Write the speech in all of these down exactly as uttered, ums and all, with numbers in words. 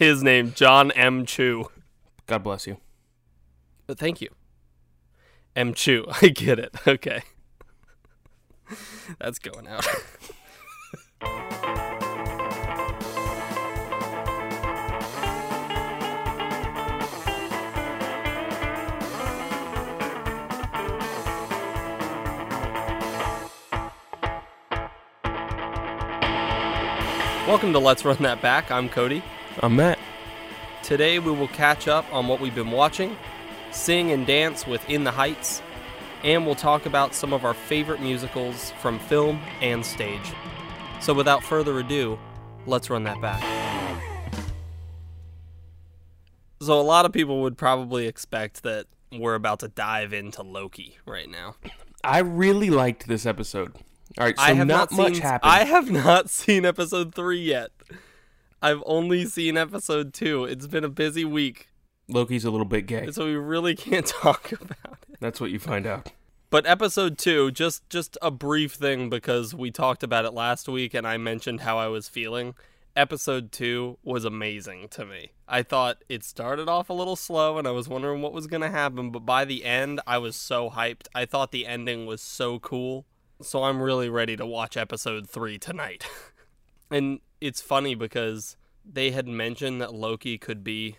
his name, John M. Chu. God bless you. But thank you. M. Chu. I get it. Okay. That's going out. Welcome to Let's Run That Back. I'm Cody. I'm Matt. Today we will catch up on what we've been watching, sing and dance with In the Heights, and we'll talk about some of our favorite musicals from film and stage. So without further ado, let's run that back. So a lot of people would probably expect that we're about to dive into Loki right now. I really liked this episode. All right, so I have not, not much seen, happened. I have not seen episode three yet. I've only seen episode two. It's been a busy week. Loki's a little bit gay. So we really can't talk about it. That's what you find out. But episode two, just, just a brief thing because we talked about it last week and I mentioned how I was feeling. Episode two was amazing to me. I thought it started off a little slow and I was wondering what was going to happen. But by the end, I was so hyped. I thought the ending was so cool. So I'm really ready to watch episode three tonight. And it's funny because they had mentioned that Loki could be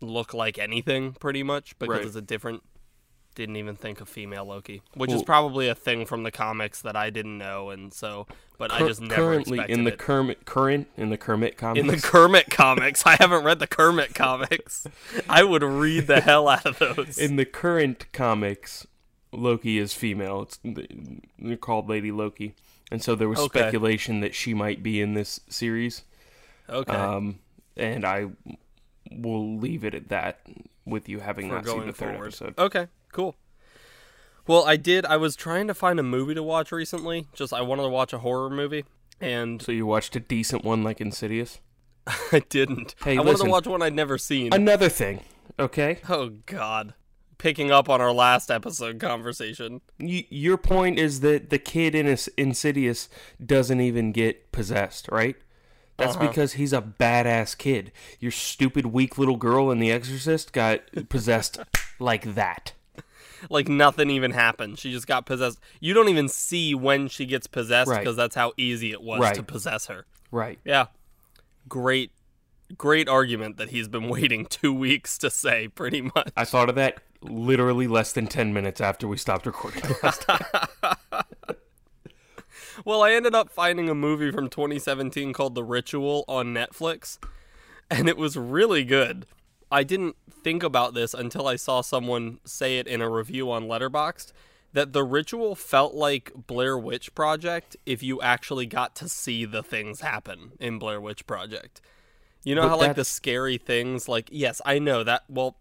look like anything pretty much because right. It's a different didn't even think of female Loki, which well, is probably a thing from the comics that I didn't know and so but cur- I just never currently expected in the it. Kermit current in the Kermit comics. In the Kermit comics. I haven't read the Kermit comics. I would read the hell out of those. In the current comics Loki is female. It's, they're called Lady Loki. And so there was okay. speculation that she might be in this series. Okay. Um, and I will leave it at that with you having For not seen the third forward. episode. Okay, cool. Well, I did. I was trying to find a movie to watch recently. Just I wanted to watch a horror movie. And so you watched a decent one like Insidious? I didn't. Hey, I listen, wanted to watch one I'd never seen. Another thing, okay? Oh, God. Picking up on our last episode conversation. Y- your point is that the kid in Insidious doesn't even get possessed, right? That's uh-huh. because he's a badass kid. Your stupid, weak little girl in The Exorcist got possessed like that. Like nothing even happened. She just got possessed. You don't even see when she gets possessed because right. that's how easy it was right. to possess her. Right. Yeah. Great, great argument that he's been waiting two weeks to say, pretty much. I thought of that. Literally less than ten minutes after we stopped recording last time. Well, I ended up finding a movie from twenty seventeen called The Ritual on Netflix, and it was really good. I didn't think about this until I saw someone say it in a review on Letterboxd, that The Ritual felt like Blair Witch Project if you actually got to see the things happen in Blair Witch Project. You know but how, like, that's... the scary things, like, yes, I know that, well...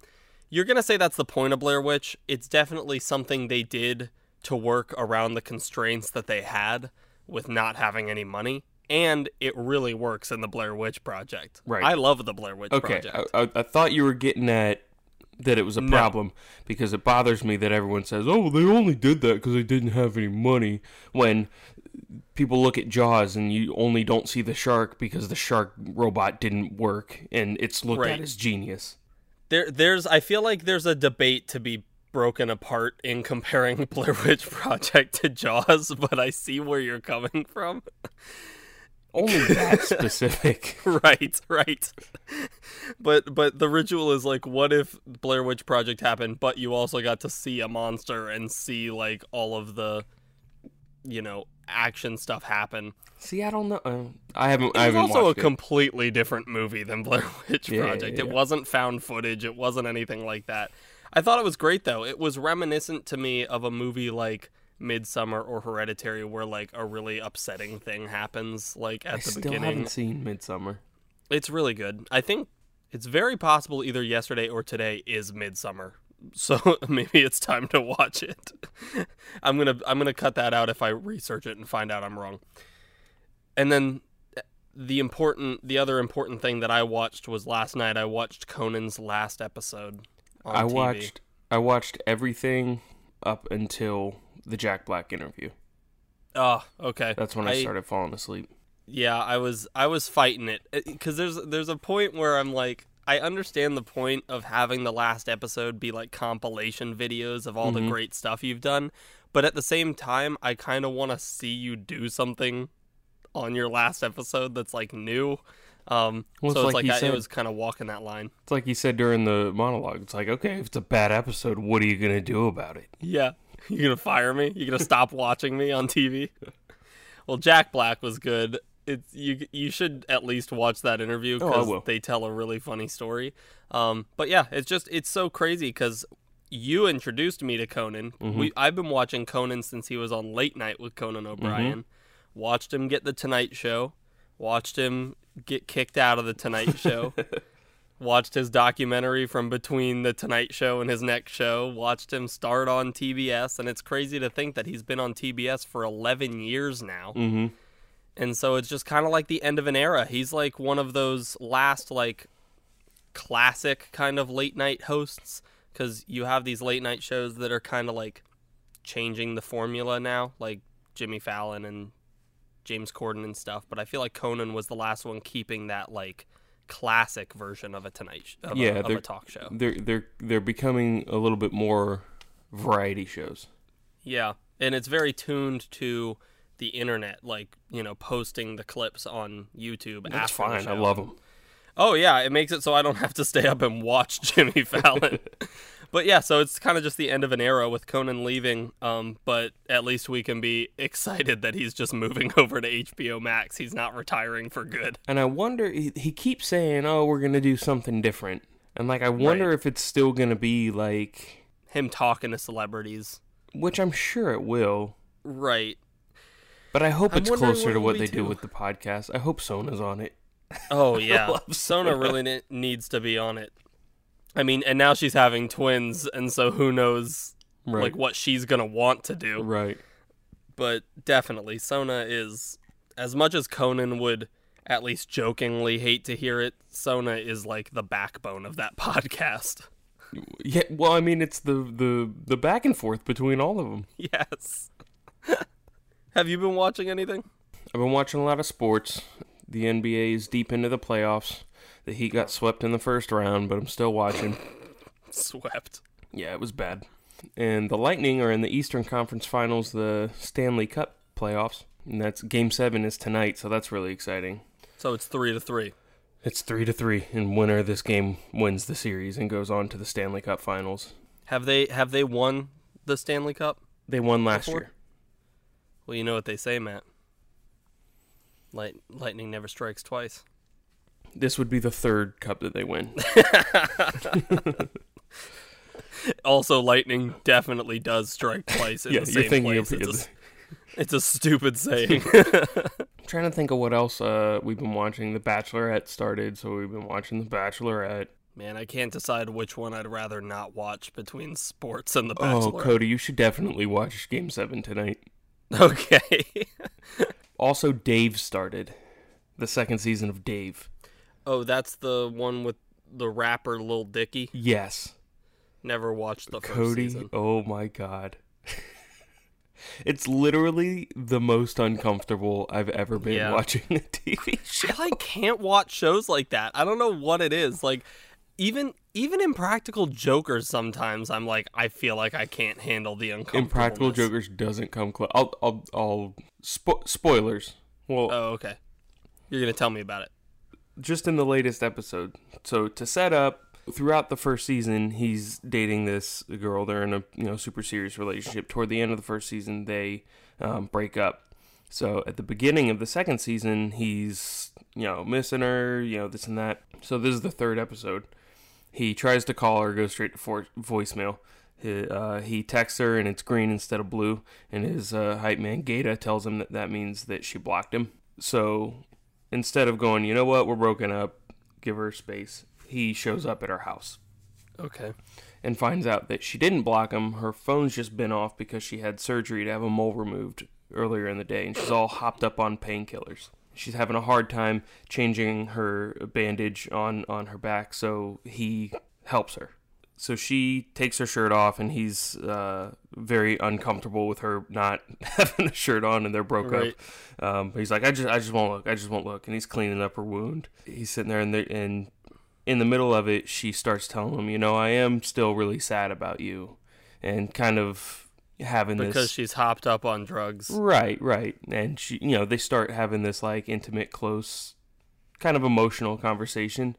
You're going to say that's the point of Blair Witch. It's definitely something they did to work around the constraints that they had with not having any money. And it really works in the Blair Witch Project. Right. I love the Blair Witch okay. Project. I, I, I thought you were getting at that it was a problem no. because it bothers me that everyone says, oh, they only did that because they didn't have any money. When people look at Jaws and you only don't see the shark because the shark robot didn't work and it's looked right. at as genius. There, there's. I feel like there's a debate to be broken apart in comparing Blair Witch Project to Jaws, but I see where you're coming from. Only that specific. Right, right. But but the ritual is like, what if Blair Witch Project happened, but you also got to see a monster and see like all of the, you know, action stuff happen. See, I don't know. Uh, I haven't. It was I haven't also watched a it. completely different movie than Blair Witch yeah, Project. Yeah, yeah, yeah. It wasn't found footage. It wasn't anything like that. I thought it was great though. It was reminiscent to me of a movie like Midsommar or Hereditary, where like a really upsetting thing happens. Like at I the still beginning. I haven't seen Midsommar. It's really good. I think it's very possible either yesterday or today is Midsommar. So maybe it's time to watch it. I'm gonna I'm gonna cut that out if I research it and find out I'm wrong. And then the important the other important thing that I watched was last night. I watched Conan's last episode on I T V. watched I watched everything up until the Jack Black interview. Oh, okay. That's when I, I started falling asleep. Yeah, I was I was fighting it because there's there's a point where I'm like, I understand the point of having the last episode be like compilation videos of all mm-hmm. the great stuff you've done, but at the same time, I kind of want to see you do something on your last episode that's like new. Um, well, so it's like, like I said, it was kind of walking that line. It's like you said during the monologue. It's like, okay, if it's a bad episode, what are you gonna do about it? Yeah, you're gonna fire me. You're gonna stop watching me on T V. Well, Jack Black was good. It's, you you should at least watch that interview because oh, they tell a really funny story. Um, but yeah, it's just it's so crazy because you introduced me to Conan. Mm-hmm. We I've been watching Conan since he was on Late Night with Conan O'Brien. Mm-hmm. Watched him get the Tonight Show. Watched him get kicked out of the Tonight Show. Watched his documentary from between the Tonight Show and his next show. Watched him start on T B S, and it's crazy to think that he's been on T B S for eleven years now. Mm-hmm. And so it's just kind of like the end of an era. He's like one of those last, like, classic kind of late night hosts, because you have these late night shows that are kind of like changing the formula now, like Jimmy Fallon and James Corden and stuff. But I feel like Conan was the last one keeping that like classic version of a Tonight sh- of, yeah, a, of a talk show. They're they're they're becoming a little bit more variety shows. Yeah, and it's very tuned to the internet, like, you know, posting the clips on YouTube. That's after fine. The show. I love them. Oh yeah, it makes it so I don't have to stay up and watch Jimmy Fallon. But yeah, so it's kind of just the end of an era with Conan leaving, um, but at least we can be excited that he's just moving over to H B O Max. He's not retiring for good. And I wonder, he, he keeps saying, oh, we're going to do something different. And, like, I wonder right. if it's still going to be, like... him talking to celebrities. Which I'm sure it will. Right. But I hope I'm it's closer what to what they do with the podcast. I hope Sona's on it. Oh, yeah. Sona really ne- needs to be on it. I mean, and now she's having twins, and so who knows, right. like, what she's going to want to do. Right. But definitely, Sona is, as much as Conan would at least jokingly hate to hear it, Sona is, like, the backbone of that podcast. Yeah, well, I mean, it's the, the, the back and forth between all of them. Yes. Have you been watching anything? I've been watching a lot of sports. The N B A is deep into the playoffs. The Heat got swept in the first round, but I'm still watching. Swept. Yeah, it was bad. And the Lightning are in the Eastern Conference Finals, the Stanley Cup playoffs. And that's Game seven is tonight, so that's really exciting. So it's three to three. It's three to three, and winner of this game wins the series and goes on to the Stanley Cup Finals. Have they have they won the Stanley Cup? They won last before? year. Well, you know what they say, Matt. Light, lightning never strikes twice. This would be the third cup that they win. Also, lightning definitely does strike twice in yeah, the same you're place. It's a, it's a stupid saying. I'm trying to think of what else uh, we've been watching. The Bachelorette started, so we've been watching The Bachelorette. Man, I can't decide which one I'd rather not watch between sports and The Bachelorette. Oh, Cody, you should definitely watch Game seven tonight. Okay. Also, Dave started. The second season of Dave. Oh, that's the one with the rapper Lil Dicky? Yes. Never watched the Cody, first season. Oh my god. It's literally the most uncomfortable I've ever been yeah. watching a T V show. I like, can't watch shows like that. I don't know what it is. Like, even even Impractical Jokers sometimes I'm like, I feel like I can't handle the uncomfortableness. Impractical Jokers doesn't come close. I'll, I'll, I'll... Spo- spoilers. Well, oh, okay. You're going to tell me about it. Just in the latest episode. So to set up, throughout the first season, he's dating this girl. They're in a you know super serious relationship. Toward the end of the first season, they um, break up. So at the beginning of the second season, he's you know missing her, you know this and that. So this is the third episode. He tries to call her, goes straight to for- voicemail. He, uh, he texts her, and it's green instead of blue. And his uh, hype man Gata tells him that that means that she blocked him. So instead of going, you know what, we're broken up, give her space, he shows up at her house. Okay. And finds out that she didn't block him. Her phone's just been off because she had surgery to have a mole removed earlier in the day, and she's all hopped up on painkillers. She's having a hard time changing her bandage on, on her back, so he helps her. So she takes her shirt off, and he's uh, very uncomfortable with her not having a shirt on, and they're broke right. up. Um, he's like, I just, I just won't look. I just won't look. And he's cleaning up her wound. He's sitting there, and, and in the middle of it, she starts telling him, you know, I am still really sad about you, and kind of having because this because she's hopped up on drugs. Right, right. And she, you know, they start having this like intimate, close, kind of emotional conversation,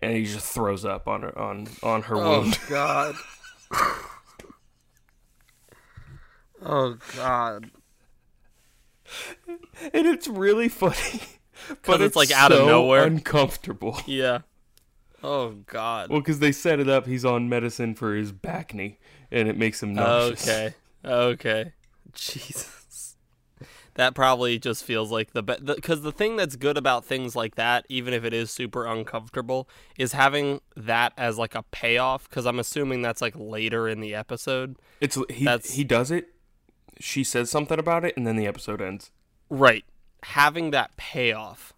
and he just throws up on her on on her oh, wound. Oh God. Oh, God. And it's really funny. But it's, it's like out so of nowhere. Uncomfortable. Yeah. Oh, God. Well, because they set it up, he's on medicine for his back knee, and it makes him nauseous. Okay. Okay. Jesus. That probably just feels like the best. Because the, the thing that's good about things like that, even if it is super uncomfortable, is having that as like a payoff. Because I'm assuming that's like later in the episode. It's he that's, he does it. She says something about it, and then the episode ends. Right. Having that payoff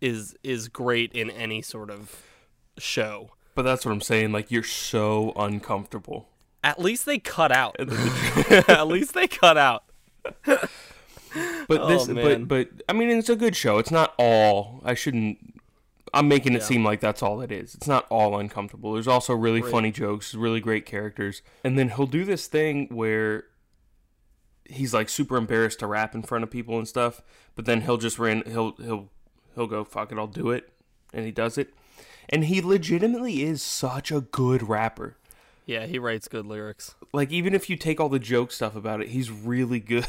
is is great in any sort of show. But that's what I'm saying. Like, you're so uncomfortable. At least they cut out. At least they cut out. But oh, this, man. but but I mean, it's a good show. It's not all. I shouldn't. I'm making it yeah. seem like that's all it is. It's not all uncomfortable. There's also really great. funny jokes, really great characters, and then he'll do this thing where he's like super embarrassed to rap in front of people and stuff, but then he'll just ran he'll he'll he'll go, fuck it, I'll do it, and he does it. And he legitimately is such a good rapper. Yeah, he writes good lyrics. Like, even if you take all the joke stuff about it, he's really good.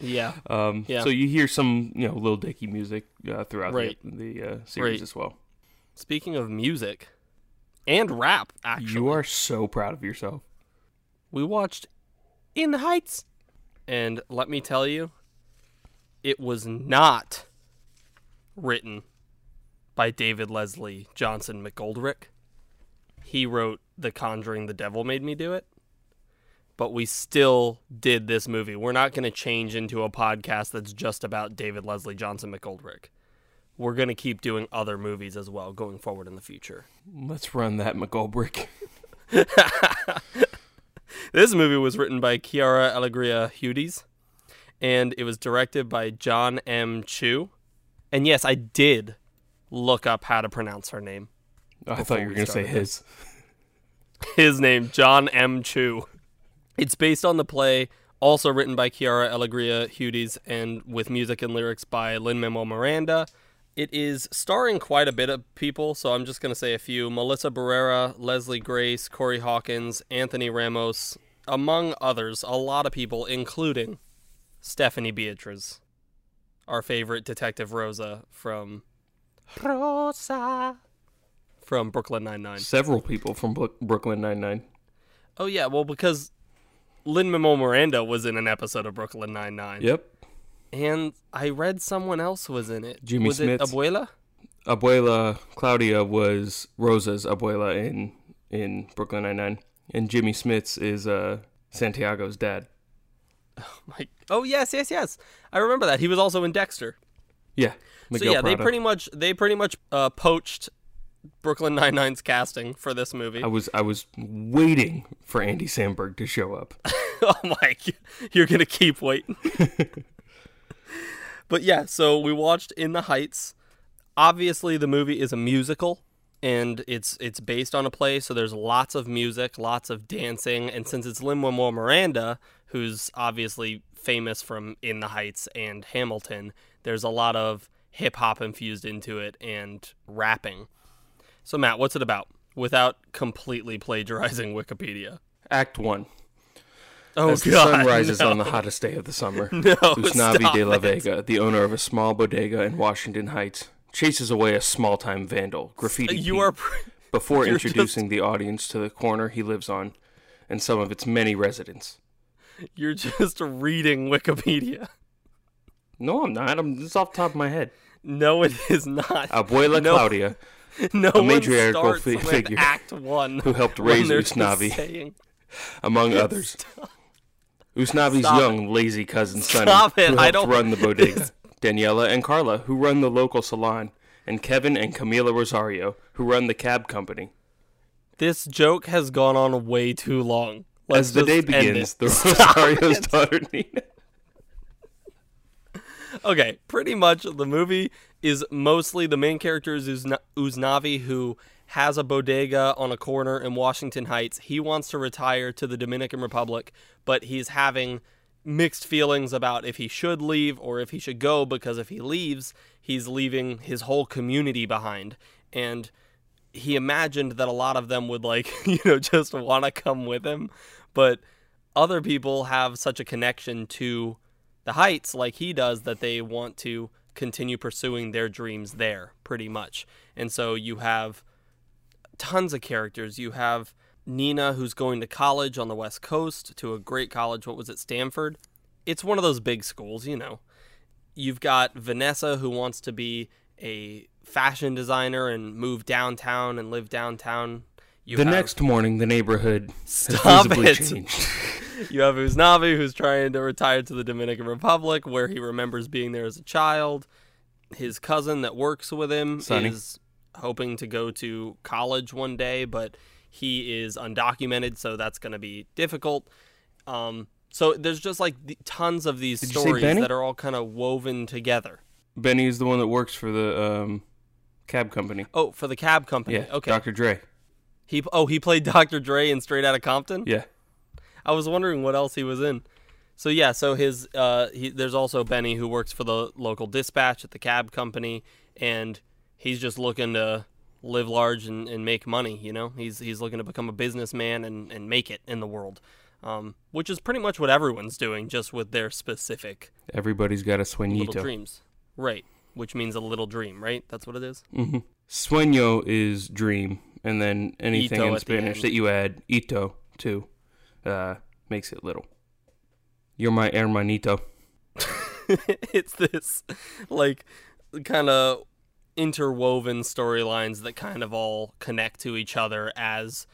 yeah. Um yeah. So you hear some, you know, Lil Dicky music uh, throughout right. the the uh, series right. as well. Speaking of music and rap, actually. You are so proud of yourself. We watched In the Heights. And let me tell you, it was not written by David Leslie Johnson McGoldrick. He wrote The Conjuring, The Devil Made Me Do It. But we still did this movie. We're not going to change into a podcast that's just about David Leslie Johnson McGoldrick. We're going to keep doing other movies as well going forward in the future. Let's run that, McGoldrick. This movie was written by Quiara Alegría Hudes, and it was directed by John M. Chu. And yes, I did look up how to pronounce her name. Oh, I thought you were going to say his. His name, John M. Chu. It's based on the play, also written by Quiara Alegría Hudes, and with music and lyrics by Lin-Manuel Miranda. It is starring quite a bit of people, so I'm just going to say a few. Melissa Barrera, Leslie Grace, Corey Hawkins, Anthony Ramos, among others. A lot of people, including Stephanie Beatriz, our favorite Detective Rosa from... Rosa! From Brooklyn Nine-Nine. Several people from Brooklyn Nine-Nine. Oh, yeah, well, because Lin-Manuel Miranda was in an episode of Brooklyn Nine-Nine. Yep. And I read someone else was in it. Jimmy was Smith. It Abuela? Abuela Claudia was Rosa's Abuela in in Brooklyn Nine-Nine. And Jimmy Smith's is uh, Santiago's dad. Oh, my. Oh, yes, yes, yes. I remember that. He was also in Dexter. Yeah. Miguel so, yeah, Prada. they pretty much they pretty much uh, poached Brooklyn Nine-Nine's casting for this movie. I was I was waiting for Andy Samberg to show up. Oh, my. You're going to keep waiting. But yeah, so we watched In the Heights. Obviously, the movie is a musical, and it's it's based on a play, so there's lots of music, lots of dancing, and since it's Lin-Manuel Miranda, who's obviously famous from In the Heights and Hamilton, there's a lot of hip-hop infused into it and rapping. So, Matt, what's it about? Without completely plagiarizing Wikipedia. Act one. Oh, As God, the sun rises no. on the hottest day of the summer, no, Usnavi de la it. Vega, the owner of a small bodega in Washington Heights, chases away a small-time vandal, graffiti you are pre- before introducing just... the audience to the corner he lives on and some of its many residents. You're just reading Wikipedia. No, I'm not. I'm just off the top of my head. No, it is not. Abuela no. Claudia, no a matriarchal figure act one who helped raise Usnavi, among yes. others. Stop. Usnavi's Stop young, it. lazy cousin Sonny, Stop it. who helped I don't... run the bodega, Daniela and Carla, who run the local salon, and Kevin and Camila Rosario, who run the cab company. This joke has gone on way too long. Let's As the day begins, the Rosario's daughter Nina. Okay, pretty much the movie is mostly the main character is Uzna- Uznavi, who has a bodega on a corner in Washington Heights. He wants to retire to the Dominican Republic, but he's having mixed feelings about if he should leave or if he should go, because if he leaves, he's leaving his whole community behind. And he imagined that a lot of them would, like, you know, just want to come with him. But other people have such a connection to the Heights, like he does, that they want to continue pursuing their dreams there, pretty much. And so you have tons of characters. You have Nina, who's going to college on the West Coast, to a great college. What was it, Stanford? It's one of those big schools, you know. You've got Vanessa, who wants to be a fashion designer and move downtown and live downtown. You the have... next morning, the neighborhood Stop has visibly it. changed. You have Uznavi, who's trying to retire to the Dominican Republic, where he remembers being there as a child. His cousin that works with him Sunny. is hoping to go to college one day, but he is undocumented, so that's going to be difficult. Um, so there's just, like, the, tons of these Did stories that are all kind of woven together. Benny is the one that works for the um, cab company. Oh, for the cab company. Yeah, okay. Doctor Dre. He Oh, he played Doctor Dre in Straight Outta Compton? Yeah. I was wondering what else he was in. So, yeah, so his uh, he, there's also Benny, who works for the local dispatch at the cab company, and he's just looking to live large and, and make money, you know? He's he's looking to become a businessman and, and make it in the world, um, which is pretty much what everyone's doing, just with their specific... Everybody's got a sueñito. Little dreams. Right, which means a little dream, right? That's what it is? Mm-hmm. Sueño is dream, and then anything ito in Spanish that you add, ito, too. Uh, makes it little. You're my hermanito. It's this, like, kind of interwoven storylines that kind of all connect to each other as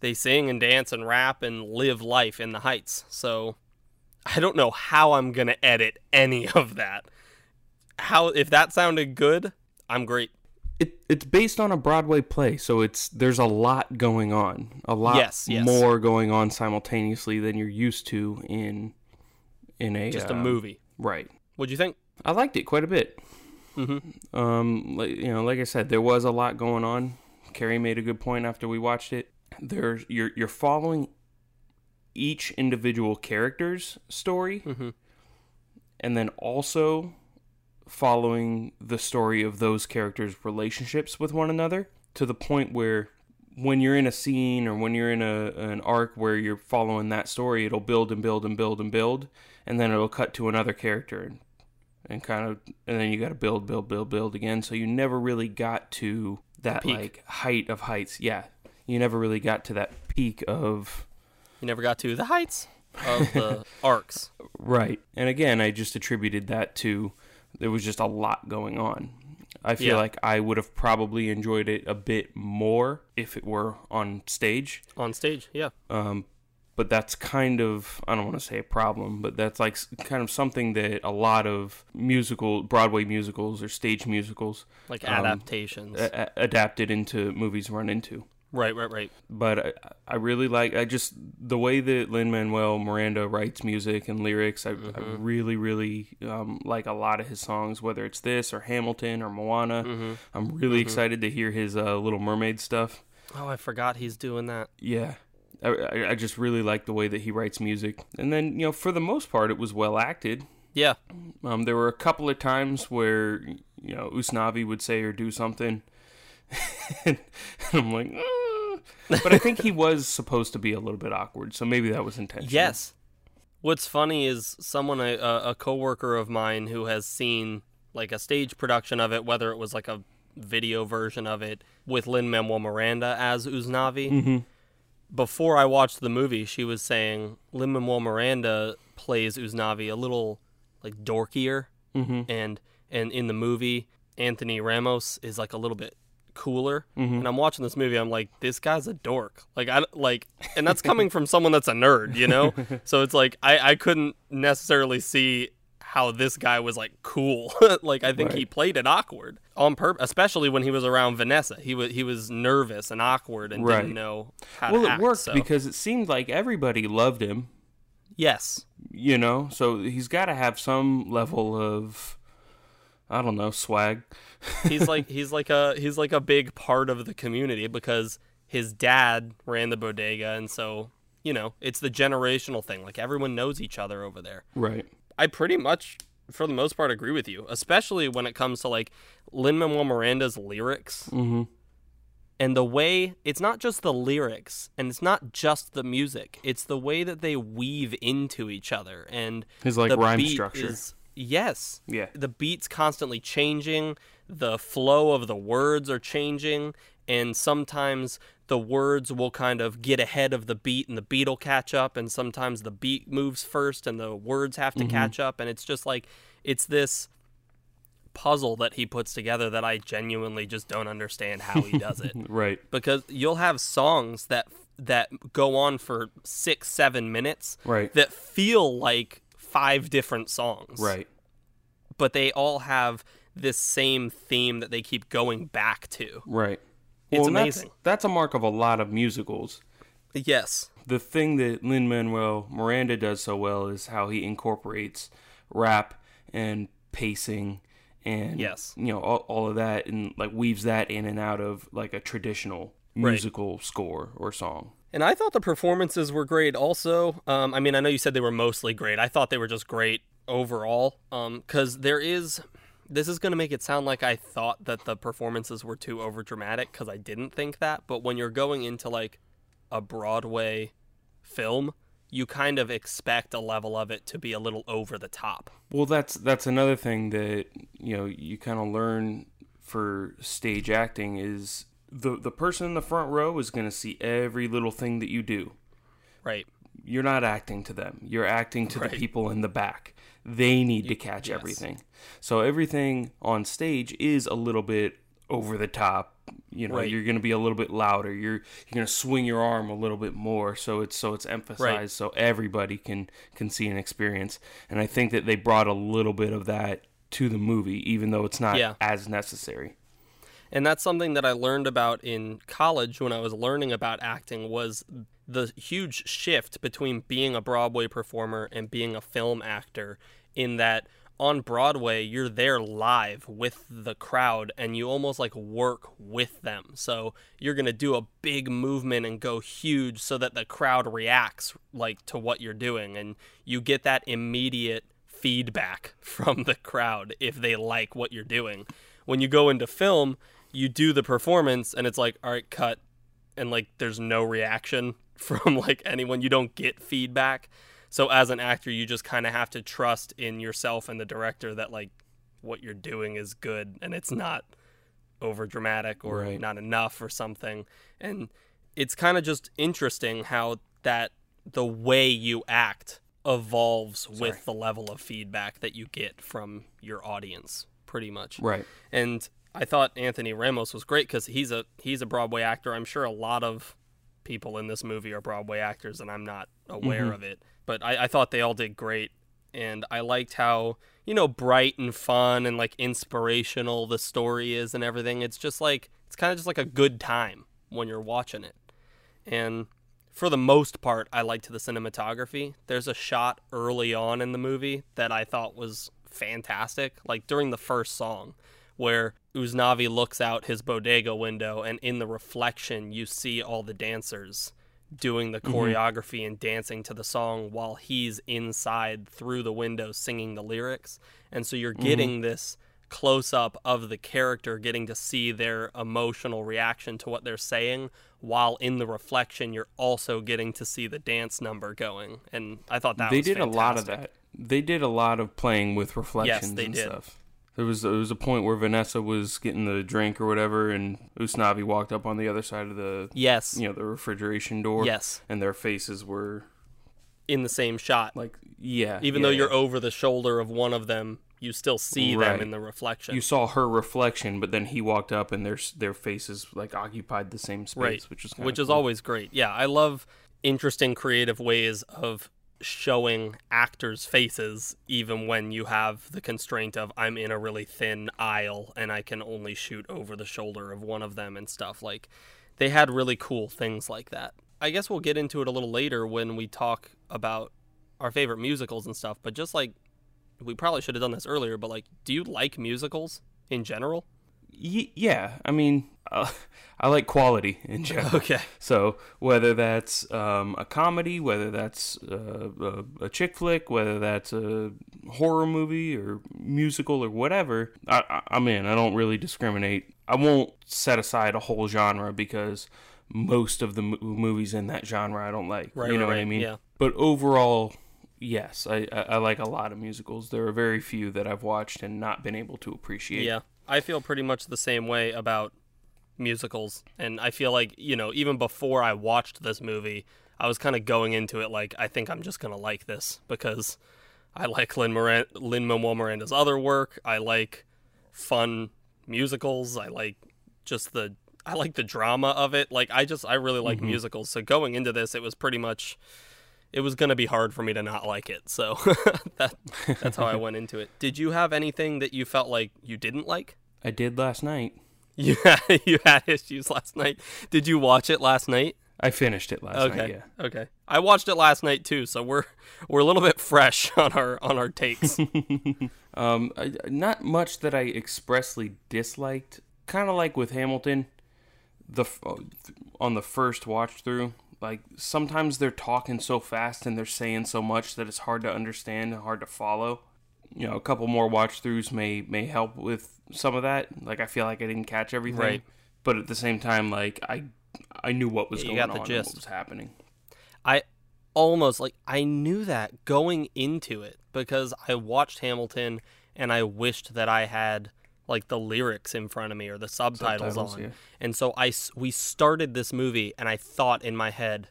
they sing and dance and rap and live life in the Heights. So I don't know how I'm going to edit any of that. How if that sounded good, I'm great. It, it's based on a Broadway play, so it's there's a lot going on, a lot yes, yes. more going on simultaneously than you're used to in in a just a uh, movie, right? What'd you think? I liked it quite a bit. Mm-hmm. Um, like, you know, like I said, there was a lot going on. Carrie made a good point after we watched it. There's you're you're following each individual character's story, mm-hmm. and then also following the story of those characters' relationships with one another, to the point where when you're in a scene or when you're in a an arc where you're following that story, it'll build and build and build and build, and then it'll cut to another character and, and kind of and then you got to build build build build again, so you never really got to that peak. Like height of heights. Yeah, you never really got to that peak of you never got to the heights of the arcs, right? And again, I just attributed that to there was just a lot going on. I feel yeah. like I would have probably enjoyed it a bit more if it were on stage. On stage, yeah. Um, but that's kind of, I don't want to say a problem, but that's like kind of something that a lot of musical, Broadway musicals or stage musicals. Like adaptations. Um, a- adapted into movies run into. Right, right, right. But I, I really like, I just, the way that Lin-Manuel Miranda writes music and lyrics, I, mm-hmm. I really, really um, like a lot of his songs, whether it's this or Hamilton or Moana. Mm-hmm. I'm really mm-hmm. excited to hear his uh, Little Mermaid stuff. Oh, I forgot he's doing that. Yeah. I, I, I just really like the way that he writes music. And then, you know, for the most part, it was well acted. Yeah. Um, there were a couple of times where, you know, Uznavi would say or do something. And I'm like, ah. But I think he was supposed to be a little bit awkward, so maybe that was intentional. Yes. What's funny is someone, a, a coworker of mine who has seen like a stage production of it, whether it was like a video version of it with Lin-Manuel Miranda as Uznavi. Mm-hmm. Before I watched the movie, she was saying Lin-Manuel Miranda plays Uznavi a little like dorkier, mm-hmm. and and in the movie Anthony Ramos is like a little bit cooler, mm-hmm. and I'm watching this movie, I'm like, this guy's a dork, like I like, and that's coming from someone that's a nerd, you know. So it's like I I couldn't necessarily see how this guy was like cool. Like I think right. he played it awkward. on purpose, especially when he was around Vanessa. He was he was nervous and awkward and right. didn't know how well, to act. Well, it worked so. because it seemed like everybody loved him. Yes. You know, so he's got to have some level of, I don't know, swag. he's like he's like a he's like a big part of the community because his dad ran the bodega, and so, you know, it's the generational thing. Like, everyone knows each other over there. Right. I pretty much, for the most part, agree with you, especially when it comes to, like, Lin-Manuel Miranda's lyrics. Mm-hmm. And the way, it's not just the lyrics, and it's not just the music. It's the way that they weave into each other. And his, like, the rhyme beat structure. Is, yes. Yeah. The beat's constantly changing. The flow of the words are changing. And sometimes the words will kind of get ahead of the beat, and the beat will catch up. And sometimes the beat moves first, and the words have to mm-hmm. catch up. And it's just like, it's this puzzle that he puts together that I genuinely just don't understand how he does it. Right. Because you'll have songs that that go on for six, seven minutes right. that feel like five different songs. Right. But they all have this same theme that they keep going back to. Right. It's well, amazing. That's, that's a mark of a lot of musicals. Yes. The thing that Lin-Manuel Miranda does so well is how he incorporates rap and pacing and yes. you know, all, all of that, and like weaves that in and out of like a traditional musical right. score or song. And I thought the performances were great also. Um, I mean, I know you said they were mostly great. I thought they were just great overall. Um, 'cause there is... This is going to make it sound like I thought that the performances were too overdramatic, because I didn't think that. But when you're going into like a Broadway film, you kind of expect a level of it to be a little over the top. Well, that's that's another thing that, you know, you kind of learn for stage acting is the the person in the front row is going to see every little thing that you do. Right. You're not acting to them. You're acting to right. the people in the back. They need to catch yes. everything. So everything on stage is a little bit over the top. You know, right. you're going to be a little bit louder. You're you're going to swing your arm a little bit more. So it's so it's emphasized right. so everybody can can see and experience. And I think that they brought a little bit of that to the movie, even though it's not yeah. as necessary. And that's something that I learned about in college when I was learning about acting, was the huge shift between being a Broadway performer and being a film actor, in that on Broadway, you're there live with the crowd and you almost like work with them. So you're going to do a big movement and go huge so that the crowd reacts like to what you're doing. And you get that immediate feedback from the crowd if they like what you're doing. When you go into film, you do the performance and it's like, all right, cut. And like, there's no reaction from like anyone. You don't get feedback. So as an actor, you just kind of have to trust in yourself and the director that like what you're doing is good and it's not over dramatic or right. not enough or something. And it's kind of just interesting how that the way you act evolves Sorry. with the level of feedback that you get from your audience, pretty much. Right. And I thought Anthony Ramos was great because he's a he's a Broadway actor. I'm sure a lot of people in this movie are Broadway actors, and I'm not aware mm-hmm. of it. But I, I thought they all did great, and I liked how, you know, bright and fun and, like, inspirational the story is and everything. It's just like, it's kind of just like a good time when you're watching it. And for the most part, I liked the cinematography. There's a shot early on in the movie that I thought was fantastic, like during the first song, where Uznavi looks out his bodega window, and in the reflection, you see all the dancers doing the choreography mm-hmm. and dancing to the song while he's inside through the window singing the lyrics. And so you're getting mm-hmm. this close-up of the character, getting to see their emotional reaction to what they're saying, while in the reflection, you're also getting to see the dance number going. And I thought that they was They did fantastic. a lot of that. They did a lot of playing with reflections yes, they and did. stuff. There was, there was a point where Vanessa was getting the drink or whatever, and Usnavi walked up on the other side of the yes, you know, the refrigeration door. Yes, and their faces were in the same shot. Like, yeah, even yeah, though yeah. you're over the shoulder of one of them, you still see right. them in the reflection. You saw her reflection, but then he walked up, and their their faces like occupied the same space, right. which is which is cool. always great. Yeah, I love interesting creative ways of showing actors' faces, even when you have the constraint of I'm in a really thin aisle and I can only shoot over the shoulder of one of them and stuff. Like, they had really cool things like that. I guess we'll get into it a little later when we talk about our favorite musicals and stuff, but just like, we probably should have done this earlier, but like, do you like musicals in general? Y- yeah, I mean, uh, I like quality in general. Okay. So whether that's um, a comedy, whether that's uh, a, a chick flick, whether that's a horror movie or musical or whatever, I, I, I'm in. I don't really discriminate. I won't set aside a whole genre because most of the mo- movies in that genre I don't like. Right, you know right, what I mean? Yeah. But overall, yes, I, I, I like a lot of musicals. There are very few that I've watched and not been able to appreciate. Yeah. I feel pretty much the same way about musicals, and I feel like, you know, even before I watched this movie, I was kind of going into it like, I think I'm just going to like this because I like Lin Miranda, Lin-Manuel Miranda's other work, I like fun musicals, I like just the, I like the drama of it, like, I just, I really like mm-hmm. musicals, so going into this, it was pretty much, it was going to be hard for me to not like it, so that that's how I went into it. Did you have anything that you felt like you didn't like? I did last night. You had, you had issues last night. Did you watch it last night? I finished it last okay. night, yeah. Okay. I watched it last night, too, so we're we're a little bit fresh on our on our takes. um, I, not much that I expressly disliked. Kind of like with Hamilton, the on the first watch-through, like, sometimes they're talking so fast and they're saying so much that it's hard to understand and hard to follow. You know, a couple more watch-throughs may, may help with some of that. Like, I feel like I didn't catch everything. Right. But at the same time, like, I I knew what was yeah, going on and what was happening. I almost, like, I knew that going into it because I watched Hamilton and I wished that I had, like, the lyrics in front of me or the subtitles, subtitles on. Yeah. And so I, we started this movie and I thought in my head,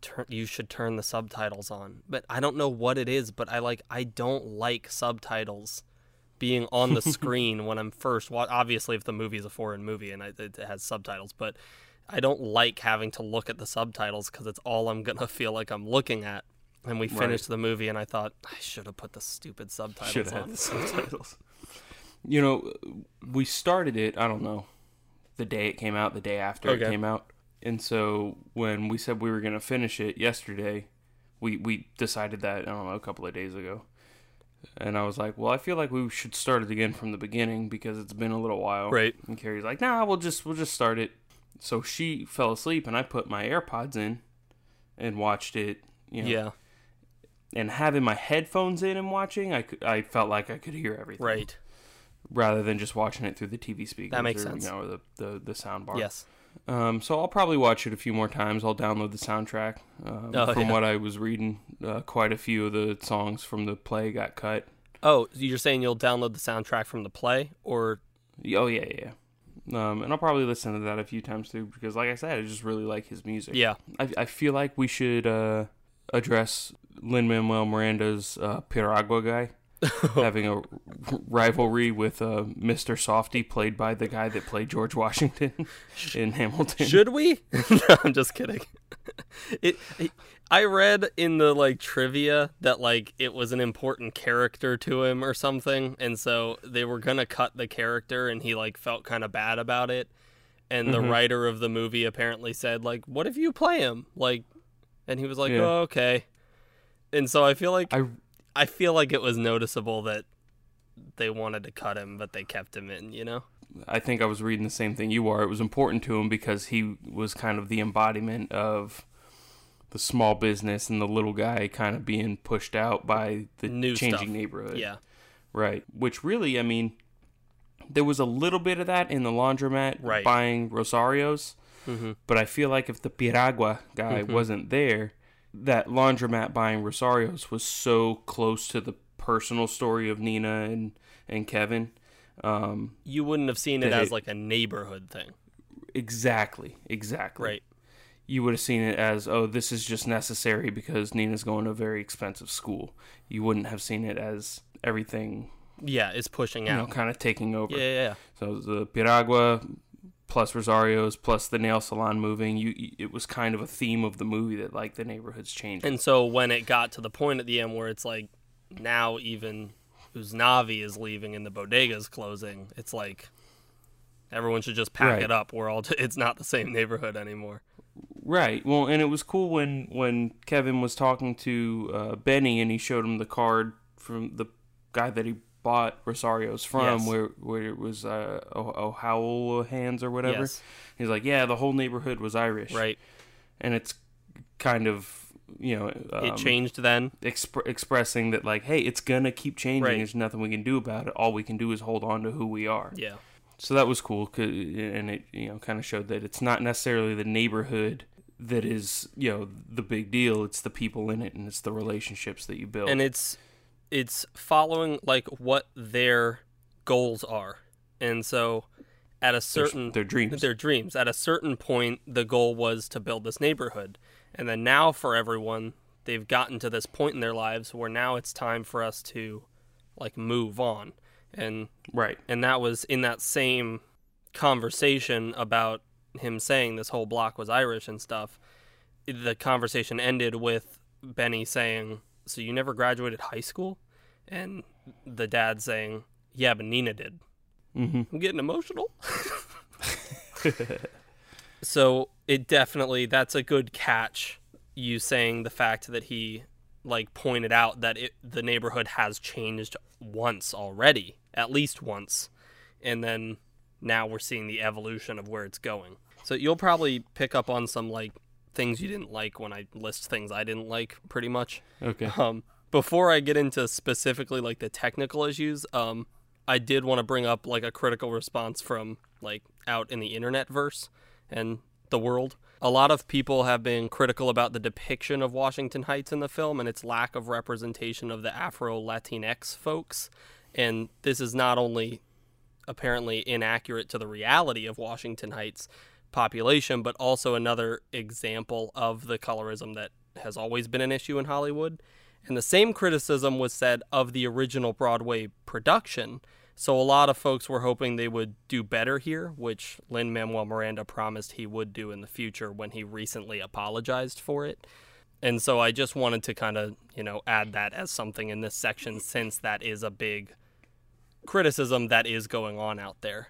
Tur- you should turn the subtitles on. But I don't know what it is, but I like I don't like subtitles being on the screen when I'm first watching. Obviously, if the movie is a foreign movie and I, it has subtitles, but I don't like having to look at the subtitles because it's all I'm going to feel like I'm looking at. And we finished right. the movie and I thought, I should have put the stupid subtitles should've on. Had the subtitles. You know, we started it, I don't know, the day it came out, the day after okay. it came out. And so when we said we were going to finish it yesterday, we, we decided that, I don't know, a couple of days ago. And I was like, well, I feel like we should start it again from the beginning because it's been a little while. Right. And Carrie's like, nah, we'll just we'll just start it. So she fell asleep and I put my AirPods in and watched it. You know, yeah. And having my headphones in and watching, I, could, I felt like I could hear everything. Right. Rather than just watching it through the T V speakers. That makes or, sense. You know, or the, the, the sound bar. Yes. Um, so I'll probably watch it a few more times. I'll download the soundtrack. Um, oh, from yeah. what I was reading, uh, quite a few of the songs from the play got cut. Oh, you're saying you'll download the soundtrack from the play? Or Oh, yeah, yeah, yeah. Um, and I'll probably listen to that a few times through because, like I said, I just really like his music. Yeah. I, I feel like we should uh, address Lin-Manuel Miranda's uh, Piragua guy. Having a rivalry with uh, Mister Softy, played by the guy that played George Washington in Hamilton. Should we? No, I'm just kidding. It, it, I read in the like trivia that like it was an important character to him or something, and so they were gonna cut the character, and he like felt kind of bad about it. And the mm-hmm. writer of the movie apparently said like, "What if you play him?" Like, and he was like, yeah. "Oh, okay." And so I feel like I. I feel like it was noticeable that they wanted to cut him, but they kept him in, you know? I think I was reading the same thing you are. It was important to him because he was kind of the embodiment of the small business and the little guy kind of being pushed out by the New changing stuff. Neighborhood. Yeah. Right. Which really, I mean, there was a little bit of that in the laundromat right. buying Rosarios, mm-hmm. but I feel like if the Piragua guy mm-hmm. wasn't there, that laundromat buying Rosarios was so close to the personal story of Nina and, and Kevin. Um, you wouldn't have seen it as it, like a neighborhood thing. Exactly. Exactly. Right. You would have seen it as, oh, this is just necessary because Nina's going to a very expensive school. You wouldn't have seen it as everything. Yeah. It's pushing out. You know, kind of taking over. Yeah. yeah, yeah. So the Piragua plus Rosario's, plus the nail salon moving, you it was kind of a theme of the movie that, like, the neighborhood's changed. And so when it got to the point at the end where it's like, now even Uznavi is leaving and the bodega's closing, it's like, everyone should just pack right. it up. We're all t- it's not the same neighborhood anymore. Right. Well, and it was cool when, when Kevin was talking to uh, Benny and he showed him the card from the guy that he bought Rosario's from, yes. where where it was uh, O'Howell hands or whatever. Yes. He's like, yeah, the whole neighborhood was Irish. Right. And it's kind of, you know... Um, it changed then. Exp- expressing that, like, hey, it's going to keep changing. Right. There's nothing we can do about it. All we can do is hold on to who we are. Yeah. So that was cool, and it, you know, kind of showed that it's not necessarily the neighborhood that is, you know, the big deal. It's the people in it, and it's the relationships that you build. And it's it's following, like, what their goals are. And so at a certain... Their, their dreams. Their dreams. At a certain point, the goal was to build this neighborhood. And then now for everyone, they've gotten to this point in their lives where now it's time for us to, like, move on. And right, and that was in that same conversation about him saying this whole block was Irish and stuff. The conversation ended with Benny saying, "So you never graduated high school?" And the dad saying, "Yeah, but Nina did." Mm-hmm. I'm getting emotional. So it definitely, that's a good catch. You saying the fact that he, like, pointed out that it, the neighborhood has changed once already, at least once, and then now we're seeing the evolution of where it's going. So you'll probably pick up on some, like, things you didn't like when I list things I didn't like, pretty much. Okay. Um, before I get into specifically, like, the technical issues, um, I did want to bring up, like, a critical response from, like, out in the internet verse and the world. A lot of people have been critical about the depiction of Washington Heights in the film and its lack of representation of the Afro-Latinx folks. And this is not only apparently inaccurate to the reality of Washington Heights population, but also another example of the colorism that has always been an issue in Hollywood. And the same criticism was said of the original Broadway production. So a lot of folks were hoping they would do better here, which Lin-Manuel Miranda promised he would do in the future when he recently apologized for it. And so I just wanted to kind of, you know, add that as something in this section, since that is a big criticism that is going on out there.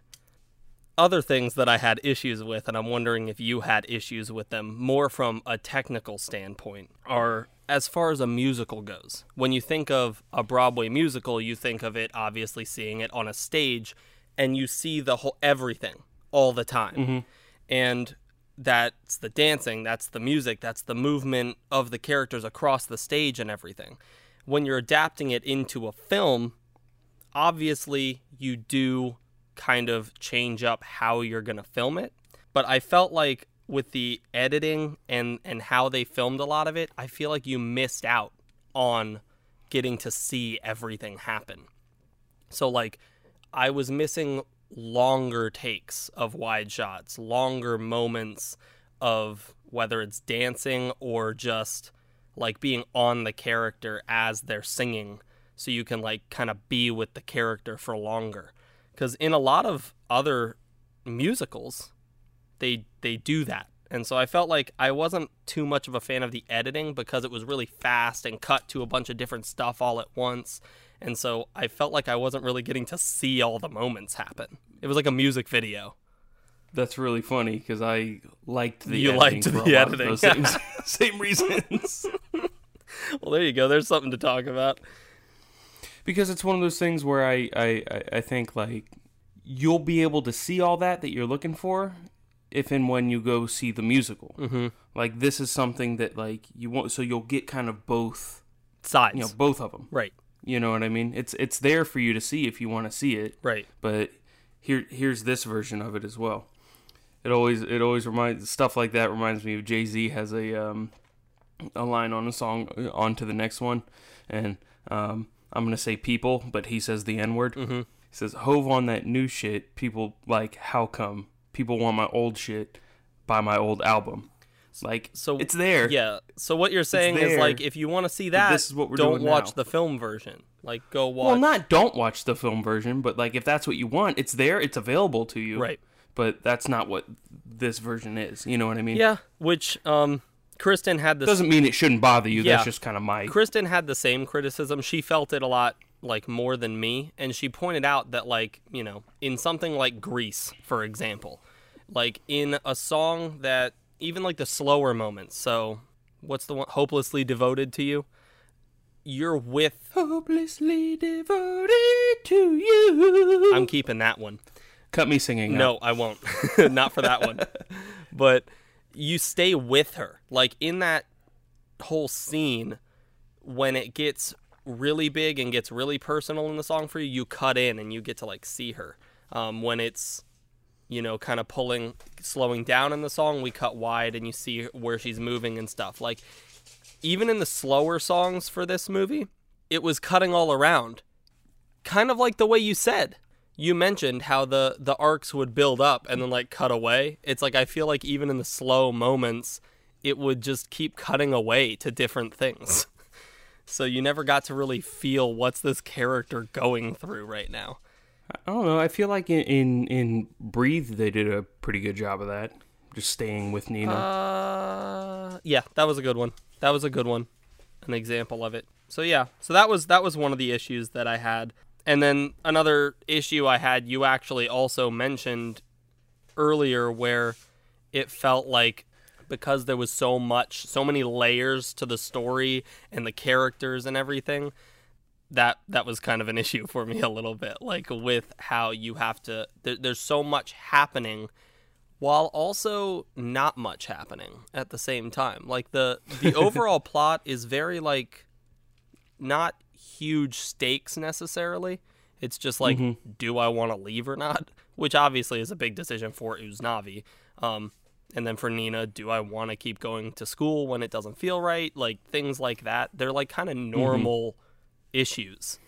Other things that I had issues with, and I'm wondering if you had issues with them more from a technical standpoint, are... as far as a musical goes. When you think of a Broadway musical, you think of it obviously seeing it on a stage, and you see the whole everything all the time. Mm-hmm. And that's the dancing, that's the music, that's the movement of the characters across the stage and everything. When you're adapting it into a film, obviously you do kind of change up how you're going to film it. But I felt like with the editing and, and how they filmed a lot of it, I feel like you missed out on getting to see everything happen. So, like, I was missing longer takes of wide shots, longer moments of whether it's dancing or just, like, being on the character as they're singing, so you can, like, kind of be with the character for longer. Because in a lot of other musicals... They they do that. And so I felt like I wasn't too much of a fan of the editing because it was really fast and cut to a bunch of different stuff all at once. And so I felt like I wasn't really getting to see all the moments happen. It was like a music video. That's really funny because I liked the you editing. You liked the editing. Those same, same reasons. Well, there you go. There's something to talk about. Because it's one of those things where I, I, I think, like, you'll be able to see all that that you're looking for if and when you go see the musical. Mm-hmm. Like, this is something that, like, you want, so you'll get kind of both sides, you know, both of them. Right. You know what I mean? It's it's there for you to see if you want to see it. Right. But here here's this version of it as well. It always it always reminds stuff like that reminds me of Jay-Z has a um a line on a song on to the next one, and um I'm gonna say people, but he says the N-word. Mm-hmm. He says Hove on that new shit. People like how come. People want my old shit, buy my old album. Like, so it's there. Yeah. So what you're saying is, like, if you want to see that, this is what we're doing now. Don't watch the film version. Like, go watch. Well, not don't watch the film version, but, like, if that's what you want, it's there. It's available to you. Right. but that's not what this version is. You know what I mean? Yeah, which um, Kristen had this... Doesn't mean it shouldn't bother you. Yeah. That's just kind of my... Kristen had the same criticism. She felt it a lot, like, more than me. And she pointed out that, like, you know, in something like Grease, for example, like, in a song that... Even, like, the slower moments. So, what's the one? Hopelessly Devoted to You? You're with... Hopelessly devoted to you. I'm keeping that one. Cut me singing. No, up. I won't. Not for that one. But you stay with her. Like, in that whole scene, when it gets really big and gets really personal in the song for you, you cut in and you get to, like, see her. Um, when it's... you know, kind of pulling, slowing down in the song, we cut wide and you see where she's moving and stuff. Like, even in the slower songs for this movie, it was cutting all around. Kind of like the way you said. You mentioned how the, the arcs would build up and then, like, cut away. It's like, I feel like even in the slow moments, it would just keep cutting away to different things. So you never got to really feel what's this character going through right now. I don't know. I feel like in, in in Breathe, they did a pretty good job of that. Just staying with Nina. Uh, yeah, that was a good one. That was a good one. An example of it. So, yeah. So, that was that was one of the issues that I had. And then another issue I had, you actually also mentioned earlier, where it felt like because there was so much, so many layers to the story and the characters and everything... That that was kind of an issue for me a little bit, like with how you have to, there, there's so much happening while also not much happening at the same time. Like the, the overall plot is very like, not huge stakes necessarily. It's just like, mm-hmm. do I want to leave or not? Which obviously is a big decision for Uznavi. Um, and then for Nina, do I want to keep going to school when it doesn't feel right? Like things like that. They're like kind of normal mm-hmm. issues,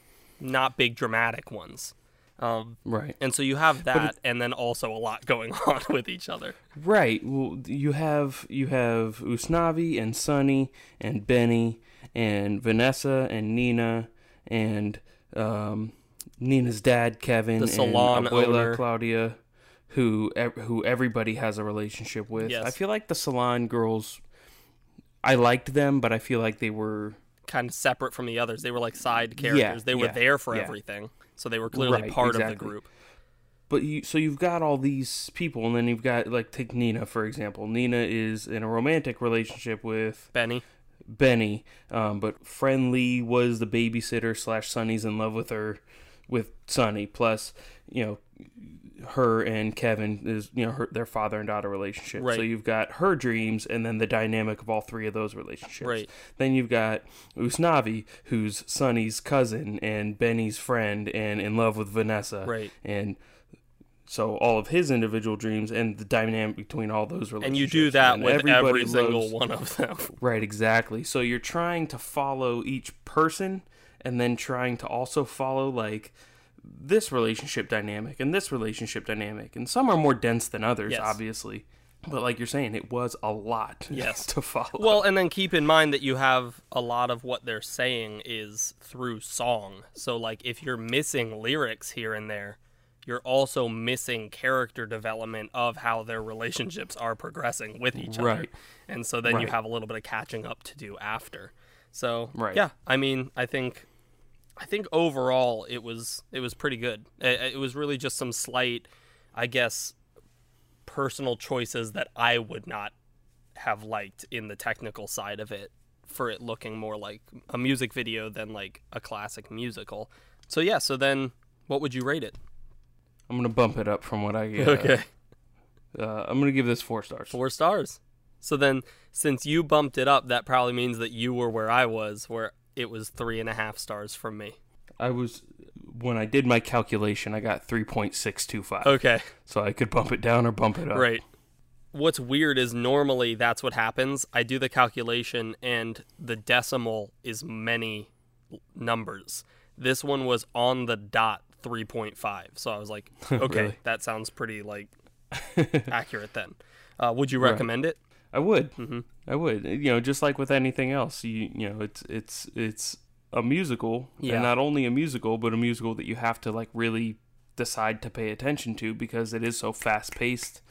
not big dramatic ones. Um, right. And so you have that and then also a lot going on with each other. Right. Well, you have you have Usnavi and Sunny and Benny and Vanessa and Nina and um, Nina's dad, Kevin, the salon and Abuela owner. Claudia, who, who everybody has a relationship with. Yes. I feel like the salon girls, I liked them, but I feel like they were... kind of separate from the others. They were like side characters. Yeah, they were yeah, there for yeah. everything. So they were clearly right, part exactly. of the group. But you, so you've got all these people, and then you've got, like, take Nina, for example. Nina is in a romantic relationship with... Benny. Benny. Um, but Friendly was the babysitter slash Sonny's in love with her, with Sonny. Plus, you know, her and Kevin is, you know, her, their father and daughter relationship. Right. So you've got her dreams and then the dynamic of all three of those relationships. Right. Then you've got Usnavi, who's Sonny's cousin and Benny's friend and in love with Vanessa. Right. And so all of his individual dreams and the dynamic between all those relationships. And you do that and with every single loves, one of them. Right, exactly. So you're trying to follow each person and then trying to also follow, like... this relationship dynamic and this relationship dynamic, and some are more dense than others, yes. obviously, but like you're saying, it was a lot yes. to follow. Well, and then keep in mind that you have a lot of what they're saying is through song, so like if you're missing lyrics here and there, you're also missing character development of how their relationships are progressing with each right. other, and so then right. you have a little bit of catching up to do after. So right. yeah, I mean, I think I think overall it was it was pretty good. It, it was really just some slight, I guess, personal choices that I would not have liked in the technical side of it, for it looking more like a music video than like a classic musical. So yeah, so then what would you rate it? I'm going to bump it up from what I gave. Uh, okay. Uh, I'm going to give this four stars. Four stars. So then since you bumped it up, that probably means that you were where I was, where it was three and a half stars from me. I was, when I did my calculation, I got three point six two five. Okay. So I could bump it down or bump it up. Right. What's weird is normally that's what happens. I do the calculation and the decimal is many numbers. This one was on the dot three point five. So I was like, okay, really? That sounds pretty like accurate then. Uh, would you recommend right. it? I would. Mm-hmm. I would. You know, just like with anything else, you you know, it's it's it's a musical, yeah. and not only a musical, but a musical that you have to like really decide to pay attention to because it is so fast-paced,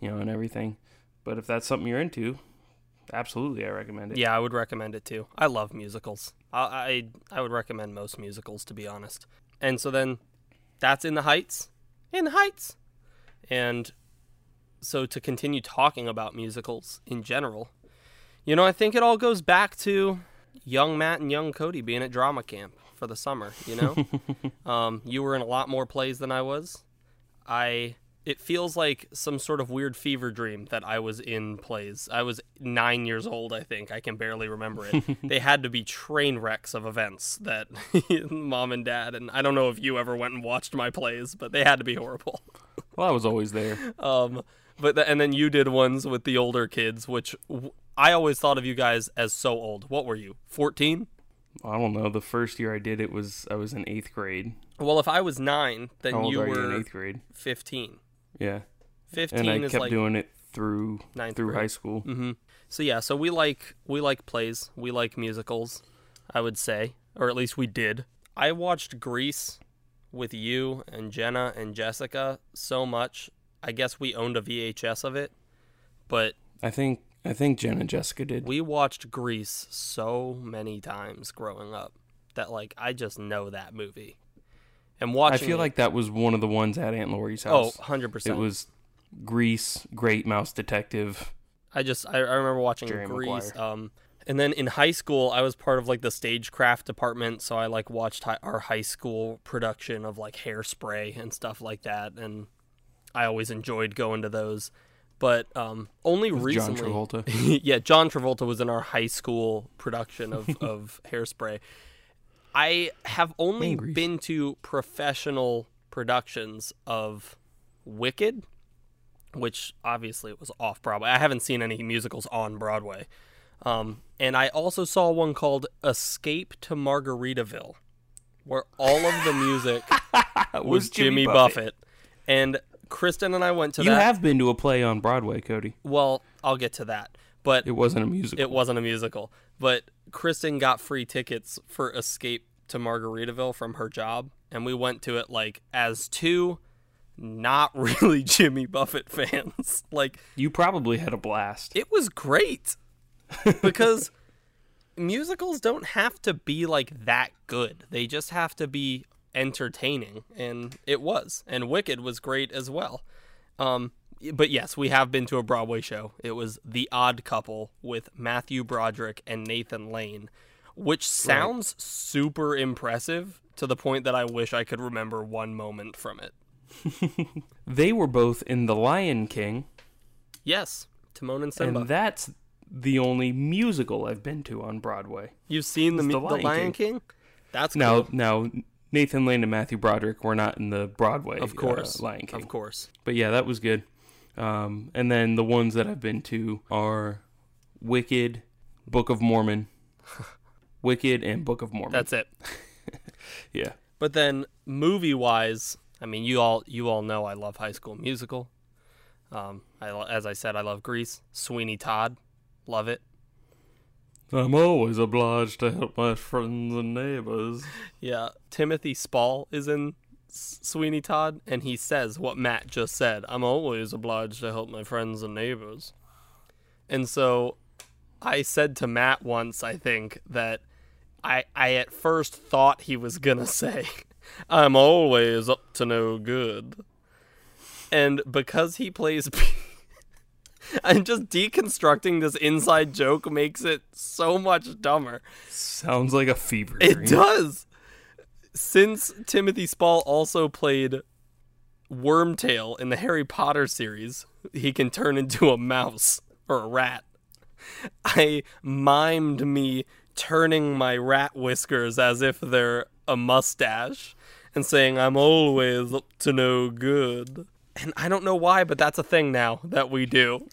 you know, and everything. But if that's something you're into, absolutely, I recommend it. Yeah, I would recommend it too. I love musicals. I I, I would recommend most musicals, to be honest. And so then that's In the Heights. In the Heights. And so to continue talking about musicals in general, you know, I think it all goes back to young Matt and young Cody being at drama camp for the summer, you know? um, you were in a lot more plays than I was. I... It feels like some sort of weird fever dream that I was in plays. I was nine years old, I think. I can barely remember it. They had to be train wrecks of events that mom and dad, and I don't know if you ever went and watched my plays, but they had to be horrible. Well, I was always there. Um, but the, and then you did ones with the older kids, which w- I always thought of you guys as so old. What were you, fourteen? I don't know. The first year I did it was, I was in eighth grade. Well, if I was nine, then How old you are were you in eighth grade? fifteen. Yeah. fifteen and I is kept like doing it through through grade. High school. Mm-hmm. So yeah, so we like we like plays, we like musicals, I would say, or at least we did. I watched Grease with you and Jenna and Jessica so much. I guess we owned a V H S of it. But I think I think Jenna and Jessica did. We watched Grease so many times growing up that like I just know that movie. And watching I feel it. Like that was one of the ones at Aunt Lori's house. Oh, one hundred percent. It was Grease, Great Mouse Detective. I just, I, I remember watching Jerry Grease. Um, and then in high school, I was part of like the stagecraft department. So I like watched hi- our high school production of like Hairspray and stuff like that. And I always enjoyed going to those. But um, only recently. John Travolta. Yeah, John Travolta was in our high school production of, of Hairspray. I have only Angry. been to professional productions of Wicked, which obviously it was off Broadway. I haven't seen any musicals on Broadway. Um, and I also saw one called Escape to Margaritaville, where all of the music was, was Jimmy, Jimmy Buffett. Buffett. And Kristen and I went to you that. You have been to a play on Broadway, Cody. Well, I'll get to that. But it wasn't a musical. It wasn't a musical. But Kristen got free tickets for Escape to Margaritaville from her job, and we went to it like as two not really Jimmy Buffett fans. Like you probably had a blast. It was great because musicals don't have to be like that good. They just have to be entertaining, and it was. And Wicked was great as well. Um But yes, we have been to a Broadway show. It was The Odd Couple with Matthew Broderick and Nathan Lane, which sounds right. super impressive to the point that I wish I could remember one moment from it. They were both in The Lion King. Yes, Timon and Simba. And that's the only musical I've been to on Broadway. You've seen the, mu- the Lion, the Lion King? King? That's cool. Now, now... Nathan Lane and Matthew Broderick were not in the Broadway of course, uh, Lion King. Of course. But yeah, that was good. Um, and then the ones that I've been to are Wicked, Book of Mormon, Wicked, and Book of Mormon. That's it. Yeah. But then movie-wise, I mean, you all you all know I love High School Musical. Um, I, as I said, I love Grease. Sweeney Todd, love it. I'm always obliged to help my friends and neighbors. Yeah, Timothy Spall is in Sweeney Todd, and he says what Matt just said. I'm always obliged to help my friends and neighbors. And so I said to Matt once, I think, that I, I at first thought he was going to say, I'm always up to no good. And because he plays... And just deconstructing this inside joke makes it so much dumber. Sounds like a fever dream. It does. Since Timothy Spall also played Wormtail in the Harry Potter series, he can turn into a mouse or a rat. I mimed me turning my rat whiskers as if they're a mustache and saying, I'm always up to no good. And I don't know why, but that's a thing now that we do.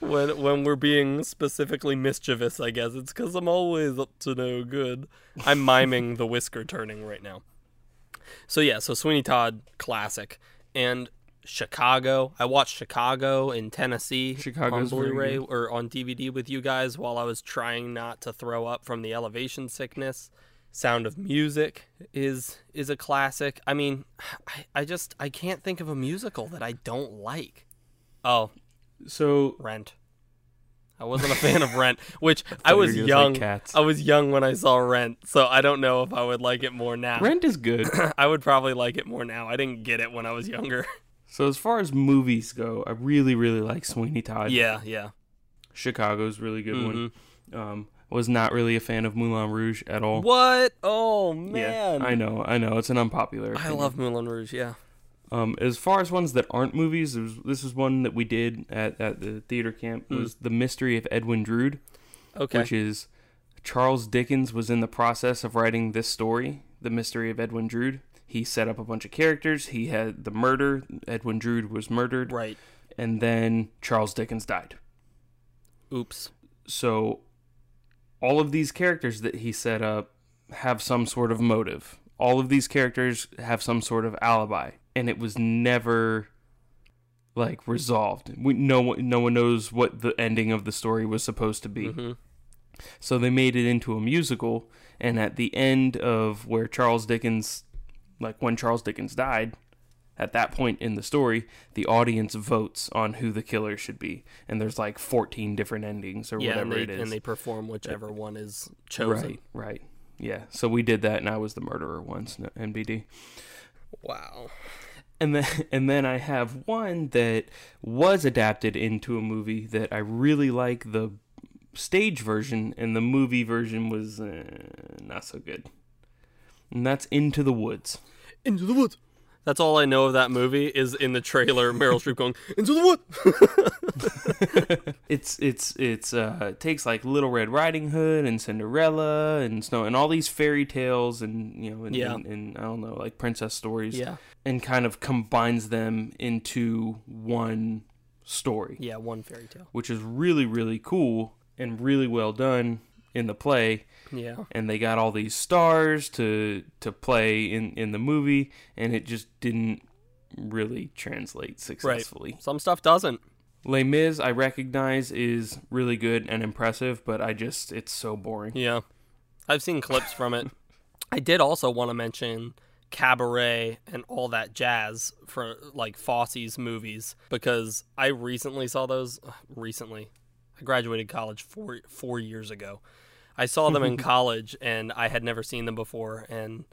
when when we're being specifically mischievous, I guess. It's because I'm always up to no good. I'm miming the whisker turning right now. So yeah, so Sweeney Todd, classic. And Chicago. I watched Chicago in Tennessee Chicago's on Blu-ray or on D V D with you guys while I was trying not to throw up from the elevation sickness. Sound of Music is is a classic. I mean, I, I just I can't think of a musical that I don't like. Oh, so Rent. I wasn't a fan of Rent, which I, I was young. Like cats. I was young when I saw Rent, so I don't know if I would like it more now. Rent is good. I would probably like it more now. I didn't get it when I was younger. So as far as movies go, I really, really like Sweeney Todd. Yeah, yeah. Chicago's really good mm-hmm. one. Um, was not really a fan of Moulin Rouge at all. What? Oh, man. Yeah, I know, I know. It's an unpopular opinion. I love Moulin Rouge, yeah. Um, as far as ones that aren't movies, this is one that we did at, at the theater camp, was mm. The Mystery of Edwin Drood, okay. which is Charles Dickens was in the process of writing this story, The Mystery of Edwin Drood. He set up a bunch of characters. He had the murder. Edwin Drood was murdered. Right. And then Charles Dickens died. Oops. So all of these characters that he set up have some sort of motive. All of these characters have some sort of alibi. And it was never, like, resolved. We, no one, no one knows what the ending of the story was supposed to be. Mm-hmm. So they made it into a musical, and at the end of where Charles Dickens, like, when Charles Dickens died, at that point in the story, the audience votes on who the killer should be. And there's, like, fourteen different endings or yeah, whatever they, it is. And they perform whichever one is chosen. Right, right. Yeah, so we did that, and I was the murderer once, N B D. Wow. And then and then I have one that was adapted into a movie that I really like the stage version, and the movie version was uh, not so good. And that's Into the Woods. Into the Woods. That's all I know of that movie is in the trailer, Meryl Streep going, Into the Woods! it's, it's, it's, uh, it takes like Little Red Riding Hood and Cinderella and Snow and all these fairy tales and, you know, and, yeah. and, and I don't know, like princess stories. Yeah. And kind of combines them into one story. Yeah, one fairy tale. Which is really, really cool and really well done in the play. Yeah. And they got all these stars to to play in, in the movie, and it just didn't really translate successfully. Right. Some stuff doesn't. Les Mis, I recognize, is really good and impressive, but I just, it's so boring. Yeah. I've seen clips from it. I did also want to mention Cabaret and All That Jazz for, like, Fosse's movies, because I recently saw those. Recently. I graduated college four four years ago. I saw them in college, and I had never seen them before, and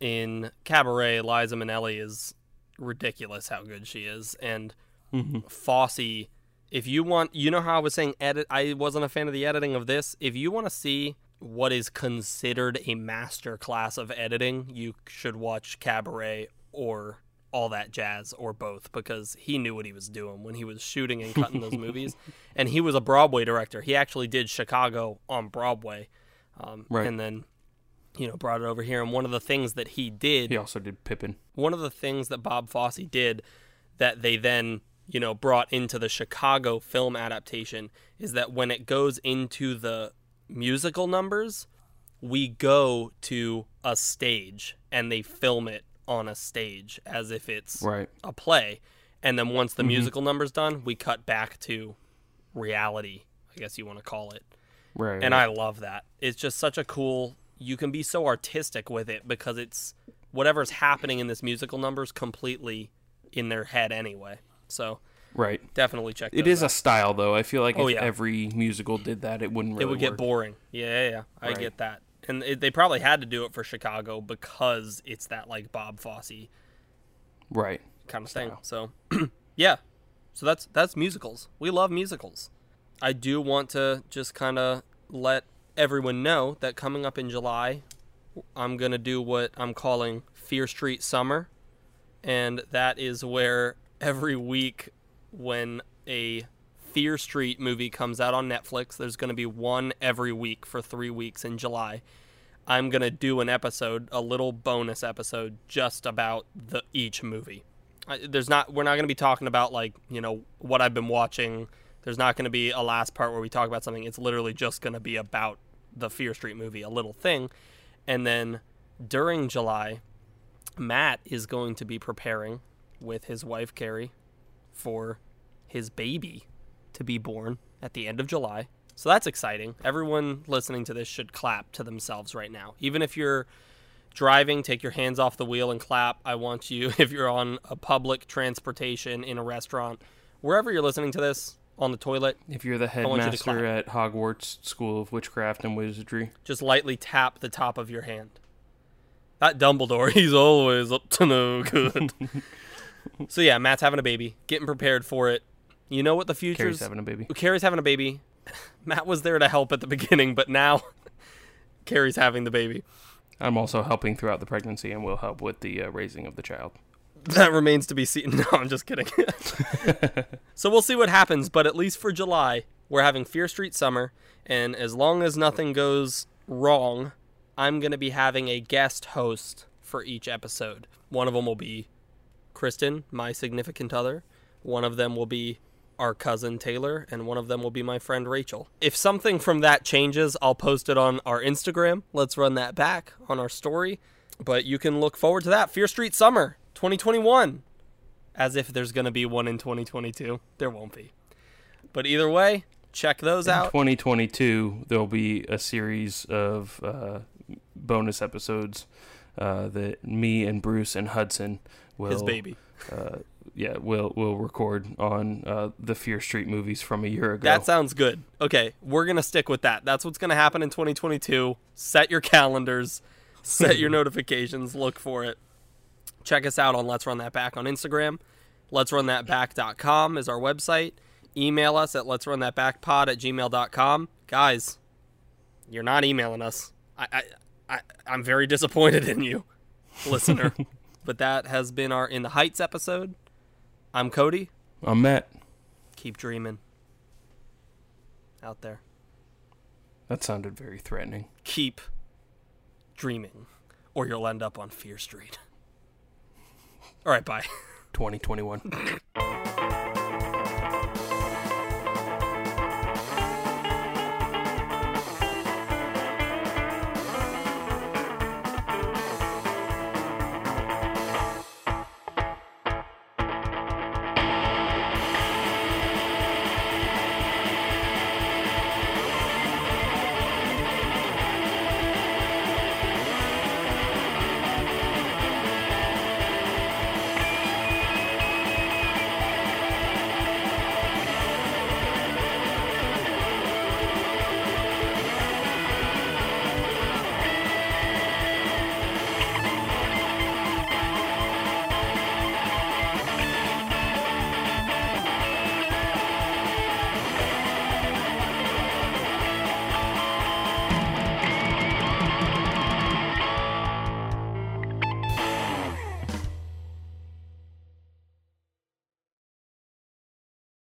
in Cabaret, Liza Minnelli is ridiculous how good she is, and mm-hmm. Fosse, if you want, you know how I was saying edit, I wasn't a fan of the editing of this, if you want to see what is considered a master class of editing, you should watch Cabaret or All That Jazz or both, because he knew what he was doing when he was shooting and cutting those movies. And he was a Broadway director. He actually did Chicago on Broadway, um, right. and then, you know, brought it over here. And one of the things that he did... He also did Pippin. One of the things that Bob Fosse did that they then, you know, brought into the Chicago film adaptation is that when it goes into the musical numbers, we go to a stage and they film it on a stage as if it's right. a play, and then once the mm-hmm. musical number's done, we cut back to reality, I guess you want to call it. Right. And right. I love that. It's just such a cool, you can be so artistic with it because it's whatever's happening in this musical number's completely in their head anyway. So right. definitely check that out. It is a style though. I feel like oh, if yeah. every musical did that, it wouldn't really It would work. Get boring. Yeah, yeah, yeah. I right. get that. And they probably had to do it for Chicago because it's that, like, Bob Fosse right. kind of thing. So, yeah. So that's that's musicals. We love musicals. I do want to just kind of let everyone know that coming up in July, I'm going to do what I'm calling Fear Street Summer. And that is where every week when a Fear Street movie comes out on Netflix, there's going to be one every week for three weeks in July. I'm going to do an episode, a little bonus episode, just about the each movie. I, there's not, we're not going to be talking about, like, you know, what I've been watching. There's not going to be a last part where we talk about something. It's literally just going to be about the Fear Street movie, a little thing. And then during July, Matt is going to be preparing with his wife, Carrie, for his baby to be born at the end of July. So that's exciting. Everyone listening to this should clap to themselves right now. Even if you're driving, take your hands off the wheel and clap. I want you, if you're on a public transportation, in a restaurant, wherever you're listening to this, on the toilet. If you're the headmaster at Hogwarts School of Witchcraft and Wizardry. Just lightly tap the top of your hand. That Dumbledore, he's always up to no good. So yeah, Matt's having a baby, getting prepared for it. You know what the future's... Carrie's having a baby. Carrie's having a baby. Matt was there to help at the beginning, but now Carrie's having the baby. I'm also helping throughout the pregnancy and will help with the uh, raising of the child. That remains to be seen. No, I'm just kidding. So we'll see what happens, but at least for July, we're having Fear Street Summer, and as long as nothing goes wrong, I'm going to be having a guest host for each episode. One of them will be Kristen, my significant other. One of them will be our cousin Taylor, and one of them will be my friend Rachel. If something from that changes, I'll post it on our Instagram. Let's run that back on our story, but you can look forward to that. Fear Street Summer twenty twenty-one, as if there's going to be one in twenty twenty-two. There won't be. But either way, check those in out. In twenty twenty-two, there'll be a series of uh, bonus episodes uh, that me and Bruce and Hudson will... His baby. Uh, yeah, we'll, we'll record on uh, the Fear Street movies from a year ago. That sounds good. Okay, we're going to stick with that. That's what's going to happen in twenty twenty-two. Set your calendars. Set your notifications. Look for it. Check us out on Let's Run That Back on Instagram. Let's Run That Back dot com is our website. Email us at Let's Run That Back Pod at gmail dot com. Guys, you're not emailing us. I, I, I, I'm very disappointed in you, listener. But that has been our In the Heights episode. I'm Cody. I'm Matt. Keep dreaming out there. That sounded very threatening. Keep dreaming, or you'll end up on Fear Street. All right, bye. twenty twenty-one